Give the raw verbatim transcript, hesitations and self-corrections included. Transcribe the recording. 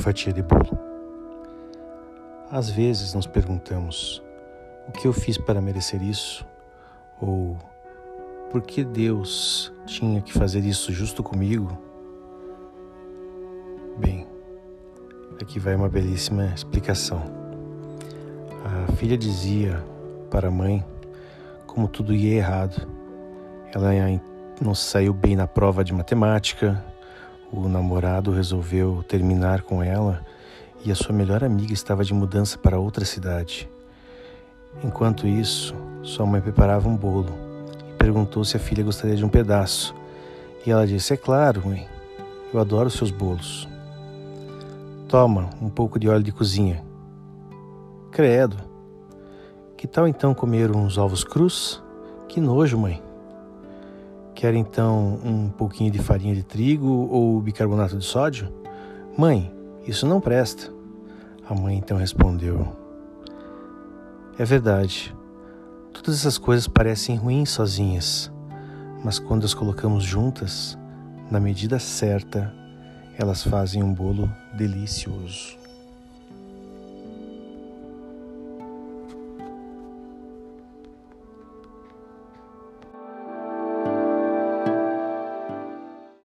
fatia de bolo. Às vezes nos perguntamos, o que eu fiz para merecer isso? Ou, por que Deus tinha que fazer isso justo comigo? Bem, aqui vai uma belíssima explicação. A filha dizia para a mãe como tudo ia errado. Ela não saiu bem na prova de matemática, o namorado resolveu terminar com ela e a sua melhor amiga estava de mudança para outra cidade. Enquanto isso, sua mãe preparava um bolo e perguntou se a filha gostaria de um pedaço. E ela disse, é claro, mãe, eu adoro seus bolos. Toma um pouco de óleo de cozinha. Credo. Que tal então comer uns ovos crus? Que nojo, mãe. Quer então um pouquinho de farinha de trigo ou bicarbonato de sódio? Mãe, isso não presta. A mãe então respondeu, é verdade. Todas essas coisas parecem ruins sozinhas, mas quando as colocamos juntas, na medida certa, elas fazem um bolo delicioso.